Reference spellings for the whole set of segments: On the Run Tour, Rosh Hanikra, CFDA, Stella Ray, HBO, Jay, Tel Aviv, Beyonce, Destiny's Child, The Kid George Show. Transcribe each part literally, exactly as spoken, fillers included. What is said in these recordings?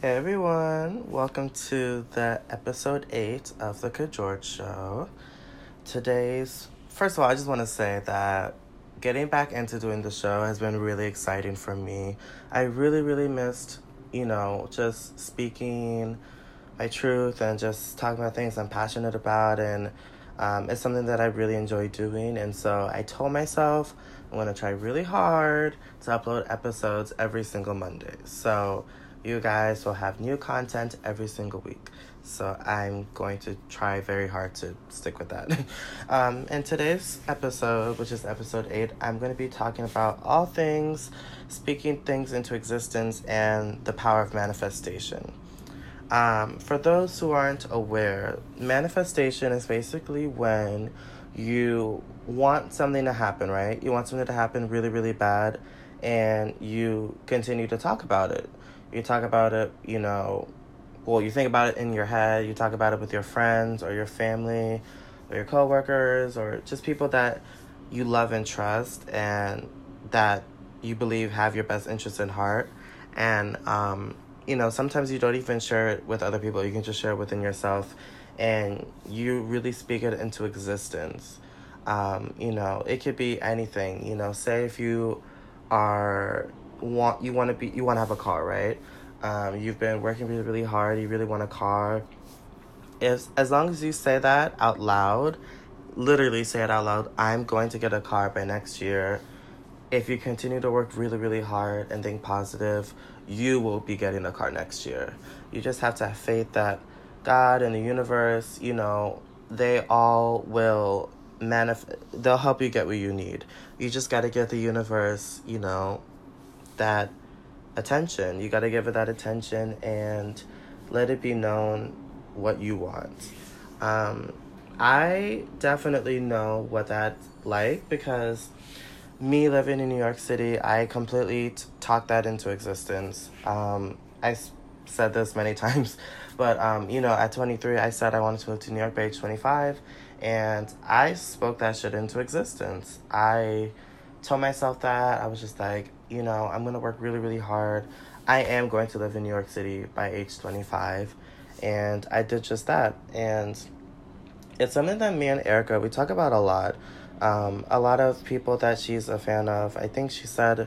Hey everyone, welcome to the episode eight of The Kid George Show. Today's, first of all, I just want to say that getting back into doing the show has been really exciting for me. I really, really missed, you know, just speaking my truth and just talking about things I'm passionate about, and um, it's something that I really enjoy doing. And so I told myself I'm going to try really hard to upload episodes every single Monday. So you guys will have new content every single week. So I'm going to try very hard to stick with that. um, in today's episode, which is episode eight, I'm going to be talking about all things speaking things into existence and the power of manifestation. Um, for those who aren't aware, manifestation is basically when you want something to happen, right? You want something to happen really, really bad, and you continue to talk about it. You talk about it, you know, well, you think about it in your head. You talk about it with your friends or your family or your coworkers or just people that you love and trust and that you believe have your best interests in heart. And, um, you know, sometimes you don't even share it with other people. You can just share it within yourself, and you really speak it into existence. Um, you know, it could be anything. You know, say if you are... want you want to be you want to have a car, right? Um you've been working really, really hard, you really want a car. If as long as you say that out loud, literally say it out loud, I'm going to get a car by next year. If you continue to work really, really hard and think positive, you will be getting a car next year. You just have to have faith that God and the universe, you know, they all will manifest. They'll help you get what you need. You just got to get the universe, you know, that attention. You got to give it that attention and let it be known what you want. um I definitely know what that's like, because me living in New York City, I completely t- talked that into existence. um I s- said this many times, but um you know, at twenty-three I said I wanted to move to New York by age twenty-five, and I spoke that shit into existence. I told myself that. I was just like, you know, I'm going to work really, really hard. I am going to live in New York City by age twenty-five. And I did just that. And it's something that me and Erica, we talk about a lot. Um, a lot of people that she's a fan of. I think she said,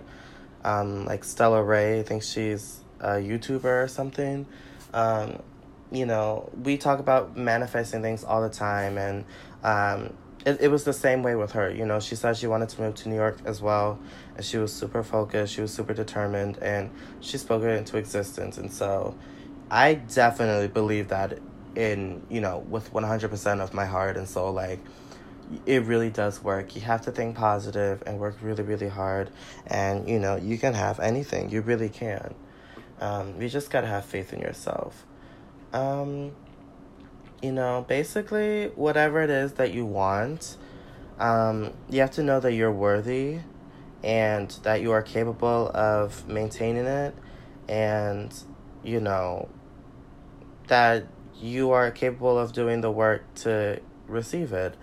um, like Stella Ray, I think she's a YouTuber or something. Um, you know, we talk about manifesting things all the time. And um, It, it was the same way with her. You know, she said she wanted to move to New York as well, and she was super focused, she was super determined, and she spoke it into existence. And so I definitely believe that in, you know, with one hundred percent of my heart and soul. Like, it really does work. You have to think positive and work really, really hard, and, you know, you can have anything. You really can. Um, you just gotta have faith in yourself. Um... You know, basically, whatever it is that you want, um, you have to know that you're worthy and that you are capable of maintaining it, and, you know, that you are capable of doing the work to receive it.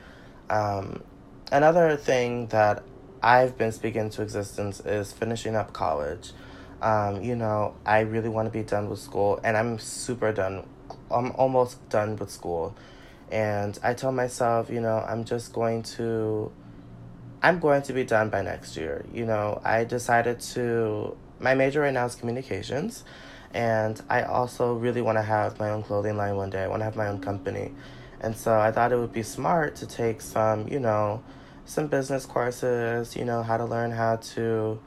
Um, another thing that I've been speaking to existence is finishing up college. Um, you know, I really want to be done with school, and I'm super done I'm almost done with school. And I told myself, you know, I'm just going to, I'm going to be done by next year. You know, I decided to, my major right now is communications. And I also really want to have my own clothing line one day. I want to have my own company. And so I thought it would be smart to take some, you know, some business courses, you know, how to learn how to,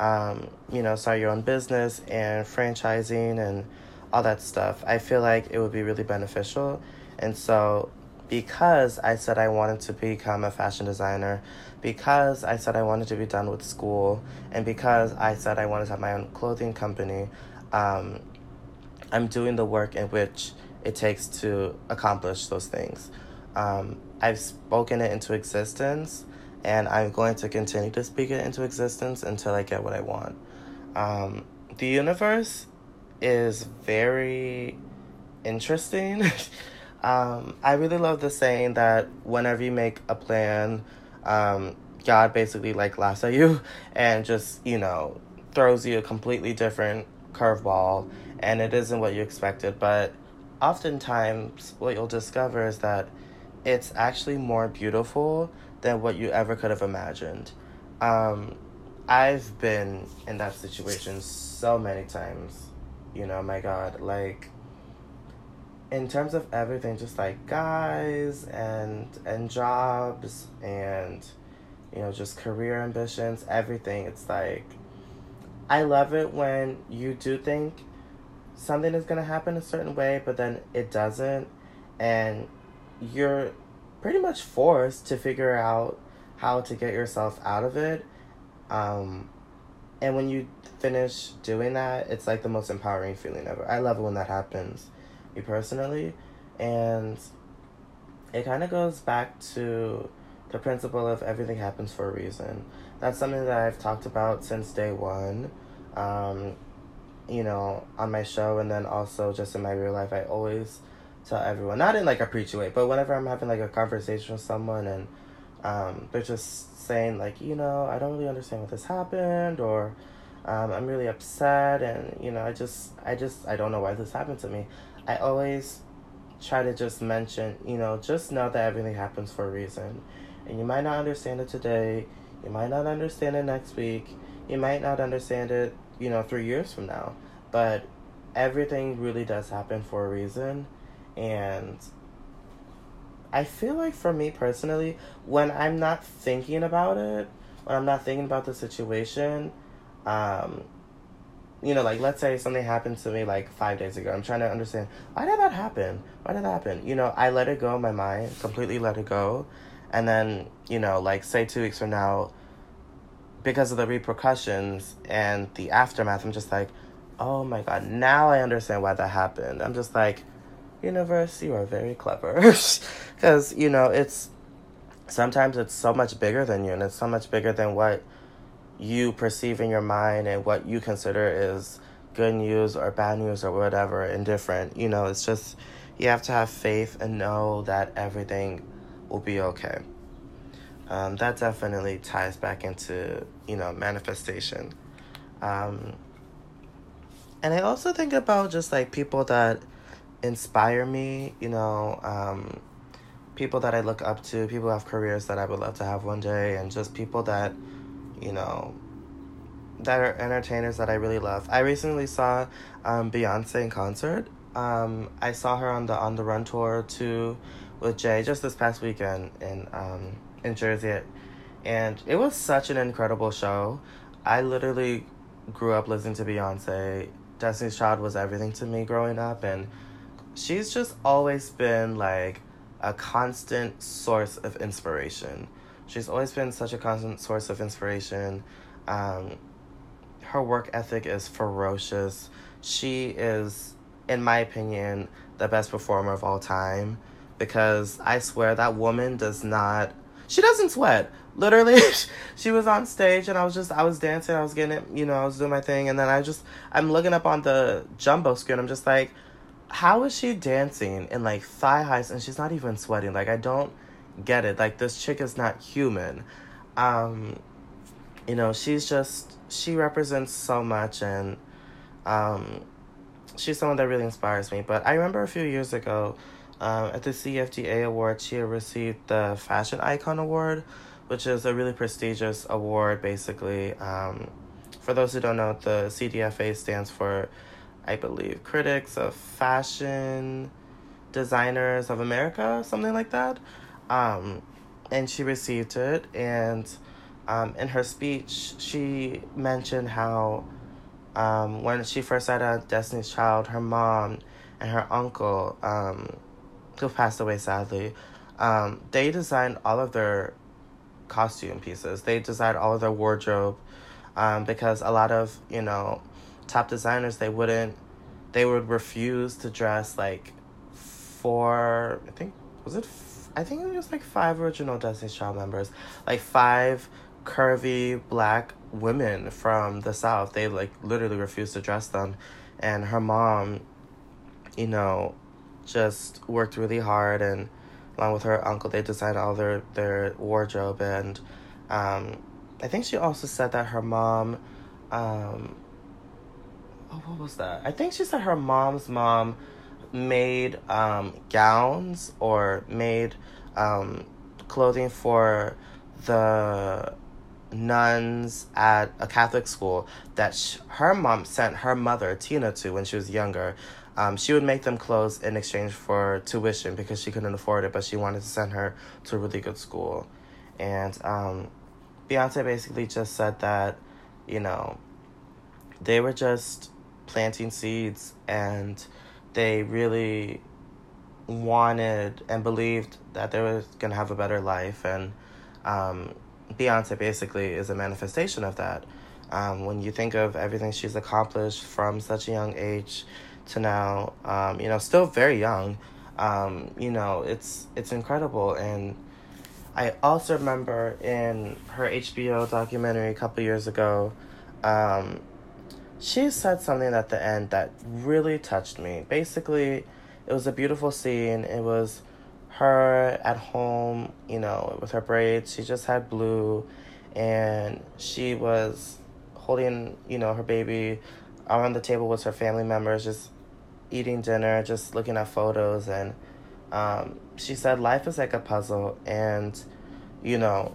um, you know, start your own business and franchising and all that stuff. I feel like it would be really beneficial. And so because I said I wanted to become a fashion designer, because I said I wanted to be done with school, and because I said I wanted to have my own clothing company, um, I'm doing the work in which it takes to accomplish those things. Um, I've spoken it into existence, and I'm going to continue to speak it into existence until I get what I want. Um, the universe is very interesting. um, I really love the saying that whenever you make a plan, um, God basically like laughs at you and just, you know, throws you a completely different curveball. and it isn't what you expected. But oftentimes what you'll discover is that it's actually more beautiful than what you ever could have imagined. Um, I've been in that situation so many times, you know, my God, like, in terms of everything, just like guys and and jobs and, you know, just career ambitions, everything. It's like, I love it when you do think something is going to happen a certain way, but then it doesn't, and you're pretty much forced to figure out how to get yourself out of it. Um, and when you finish doing that, it's like the most empowering feeling ever. I love it when that happens, me personally. And it kind of goes back to the principle of everything happens for a reason. That's something that I've talked about since day one, um, you know, on my show, and then also just in my real life. I always tell everyone, not in like a preachy way, but whenever I'm having like a conversation with someone and um, they're just saying like, you know, I don't really understand what this happened, or um, I'm really upset, and, you know, I just, I just, I don't know why this happened to me. I always try to just mention, you know, just know that everything happens for a reason. And you might not understand it today, you might not understand it next week, you might not understand it, you know, three years from now, but everything really does happen for a reason. And I feel like for me personally, when I'm not thinking about it, when I'm not thinking about the situation, um, you know, like, let's say something happened to me like five days ago. I'm trying to understand, why did that happen? Why did that happen? You know, I let it go in my mind, completely let it go. And then, you know, like, say two weeks from now, because of the repercussions and the aftermath, I'm just like, oh my God, now I understand why that happened. I'm just like, universe, you are very clever. Because, you know, it's, sometimes it's so much bigger than you, and it's so much bigger than what you perceive in your mind and what you consider is good news or bad news or whatever, indifferent. You know, it's just, you have to have faith and know that everything will be okay. Um, that definitely ties back into, you know, manifestation. Um, and I also think about just like people that inspire me, you know, um, people that I look up to, people who have careers that I would love to have one day, and just people that, you know, that are entertainers that I really love. I recently saw um, Beyonce in concert. Um, I saw her on the On the Run Tour too, with Jay, just this past weekend in um in Jersey, and it was such an incredible show. I literally grew up listening to Beyonce. Destiny's Child was everything to me growing up, and she's just always been like a constant source of inspiration. She's always been such a constant source of inspiration. Um, her work ethic is ferocious. She is, in my opinion, the best performer of all time. Because I swear that woman does not, she doesn't sweat. Literally, she was on stage and I was just, I was dancing, I was getting it, you know, I was doing my thing. And then I just, I'm looking up on the jumbo screen. I'm just like, how is she dancing in like thigh highs and she's not even sweating? Like, I don't get it. Like, this chick is not human. Um, you know, she's just, she represents so much, and um, she's someone that really inspires me. But I remember a few years ago, Um, at the C F D A award, she received the Fashion Icon Award, which is a really prestigious award, basically. Um, for those who don't know, the C D F A stands for, I believe, Critics of Fashion Designers of America, something like that. Um, and she received it, and um, in her speech, she mentioned how um, when she first had a Destiny's Child, her mom and her uncle, um, who passed away sadly, um, they designed all of their costume pieces. They designed all of their wardrobe, um, because a lot of, you know, top designers, they wouldn't, they would refuse to dress like four, I think, was it, f- I think it was like five original Destiny's Child members, like five curvy black women from the South. They like literally refused to dress them. And her mom, you know, just worked really hard, and along with her uncle, they designed all their, their wardrobe. And um, I think she also said that her mom, um, oh, what was that? I think she said her mom's mom made um, gowns or made um, clothing for the nuns at a Catholic school that sh- her mom sent her mother, Tina, to when she was younger. Um, she would make them clothes in exchange for tuition because she couldn't afford it, but she wanted to send her to a really good school. And um, Beyonce basically just said that, you know, they were just planting seeds, and they really wanted and believed that they were going to have a better life. And um, Beyonce basically is a manifestation of that. Um, when you think of everything she's accomplished from such a young age to now, um, you know, still very young, um, you know, it's it's incredible. And I also remember in her H B O documentary a couple years ago, um, she said something at the end that really touched me. Basically, it was a beautiful scene. It was her at home, you know, with her braids. She just had blue, and she was holding, you know, her baby around the table with her family members, just eating dinner, just looking at photos. And um, she said, life is like a puzzle, and, you know,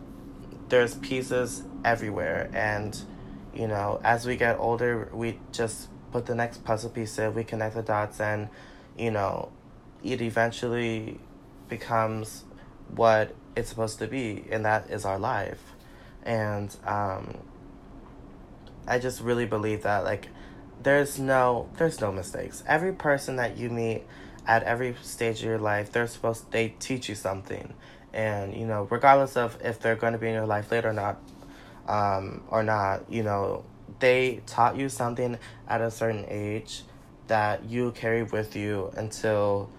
there's pieces everywhere. And, you know, as we get older, we just put the next puzzle piece in, we connect the dots, and, you know, it eventually becomes what it's supposed to be, and that is our life. And um, I just really believe that, like, there's no there's no mistakes. Every person that you meet at every stage of your life, they're supposed they teach you something. And, you know, regardless of if they're going to be in your life later or not, um, or not, you know, they taught you something at a certain age that you carry with you until,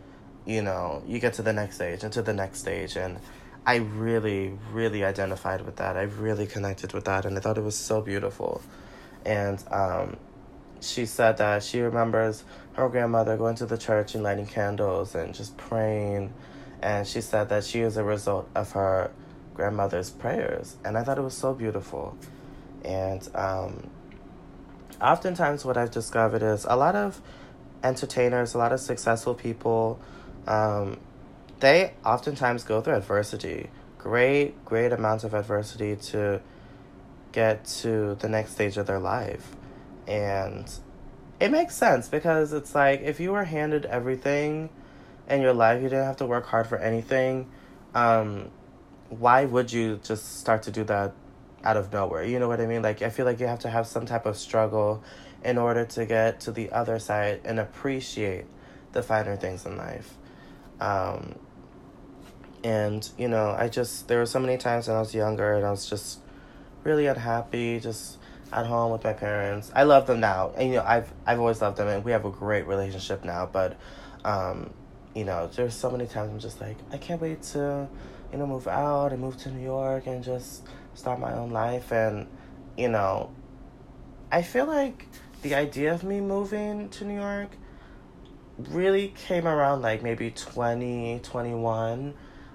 you know, you get to the next stage and to the next stage. And I really, really identified with that. I really connected with that, and I thought it was so beautiful. And um, she said that she remembers her grandmother going to the church and lighting candles and just praying. And she said that she is a result of her grandmother's prayers. And I thought it was so beautiful. And um, oftentimes what I've discovered is a lot of entertainers, a lot of successful people, um, they oftentimes go through adversity, great, great amounts of adversity to get to the next stage of their life. And it makes sense, because it's like, if you were handed everything in your life, you didn't have to work hard for anything, um, why would you just start to do that out of nowhere? You know what I mean? Like, I feel like you have to have some type of struggle in order to get to the other side and appreciate the finer things in life. Um, and, you know, I just, there were so many times when I was younger and I was just really unhappy, just at home with my parents. I love them now. And, you know, I've, I've always loved them, and we have a great relationship now. But, um, you know, there's so many times I'm just like, I can't wait to, you know, move out and move to New York and just start my own life. And, you know, I feel like the idea of me moving to New York really came around like maybe twenty, twenty-one,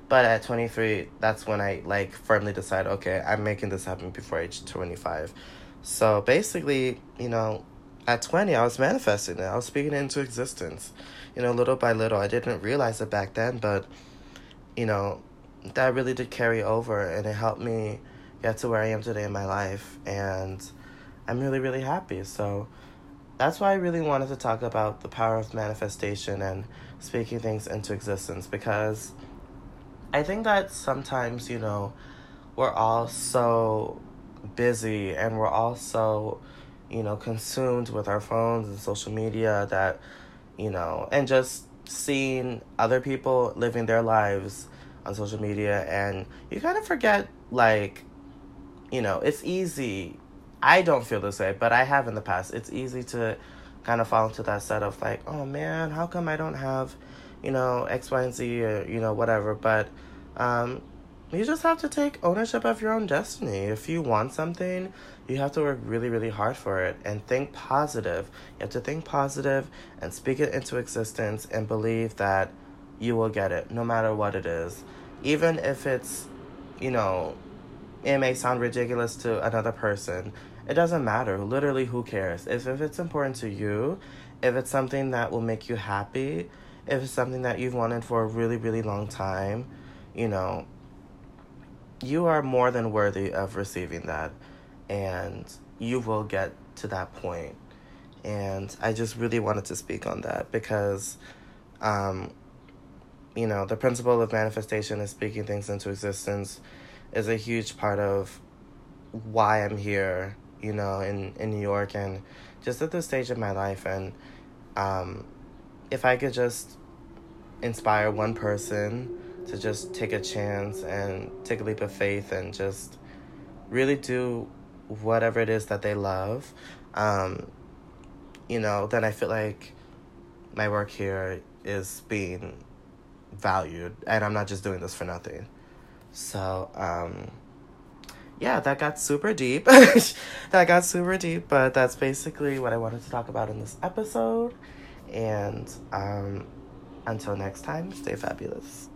but at twenty-three, that's when I like firmly decided, okay, I'm making this happen before age twenty-five. So basically, you know, at twenty, I was manifesting it. I was speaking it into existence, you know, little by little. I didn't realize it back then, but, you know, that really did carry over, and it helped me get to where I am today in my life. And I'm really, really happy. So that's why I really wanted to talk about the power of manifestation and speaking things into existence, because I think that sometimes, you know, we're all so busy and we're all so, you know, consumed with our phones and social media that, you know, and just seeing other people living their lives on social media, and you kind of forget, like, you know, it's easy. I don't feel this way, but I have in the past. It's easy to kind of fall into that set of like, oh man, how come I don't have, you know, X, Y, and Z, or, you know, whatever. But um, you just have to take ownership of your own destiny. If you want something, you have to work really, really hard for it and think positive. You have to think positive and speak it into existence and believe that you will get it no matter what it is. Even if it's, you know, it may sound ridiculous to another person. It doesn't matter. Literally, who cares? If, if it's important to you, if it's something that will make you happy, if it's something that you've wanted for a really, really long time, you know, you are more than worthy of receiving that. And you will get to that point. And I just really wanted to speak on that because, um, you know, the principle of manifestation and speaking things into existence is a huge part of why I'm here, you know, in, in New York and just at this stage of my life. And um, if I could just inspire one person to just take a chance and take a leap of faith and just really do whatever it is that they love, um, you know, then I feel like my work here is being valued and I'm not just doing this for nothing. So, um, yeah, that got super deep. that got super deep, but that's basically what I wanted to talk about in this episode. And um, until next time, stay fabulous.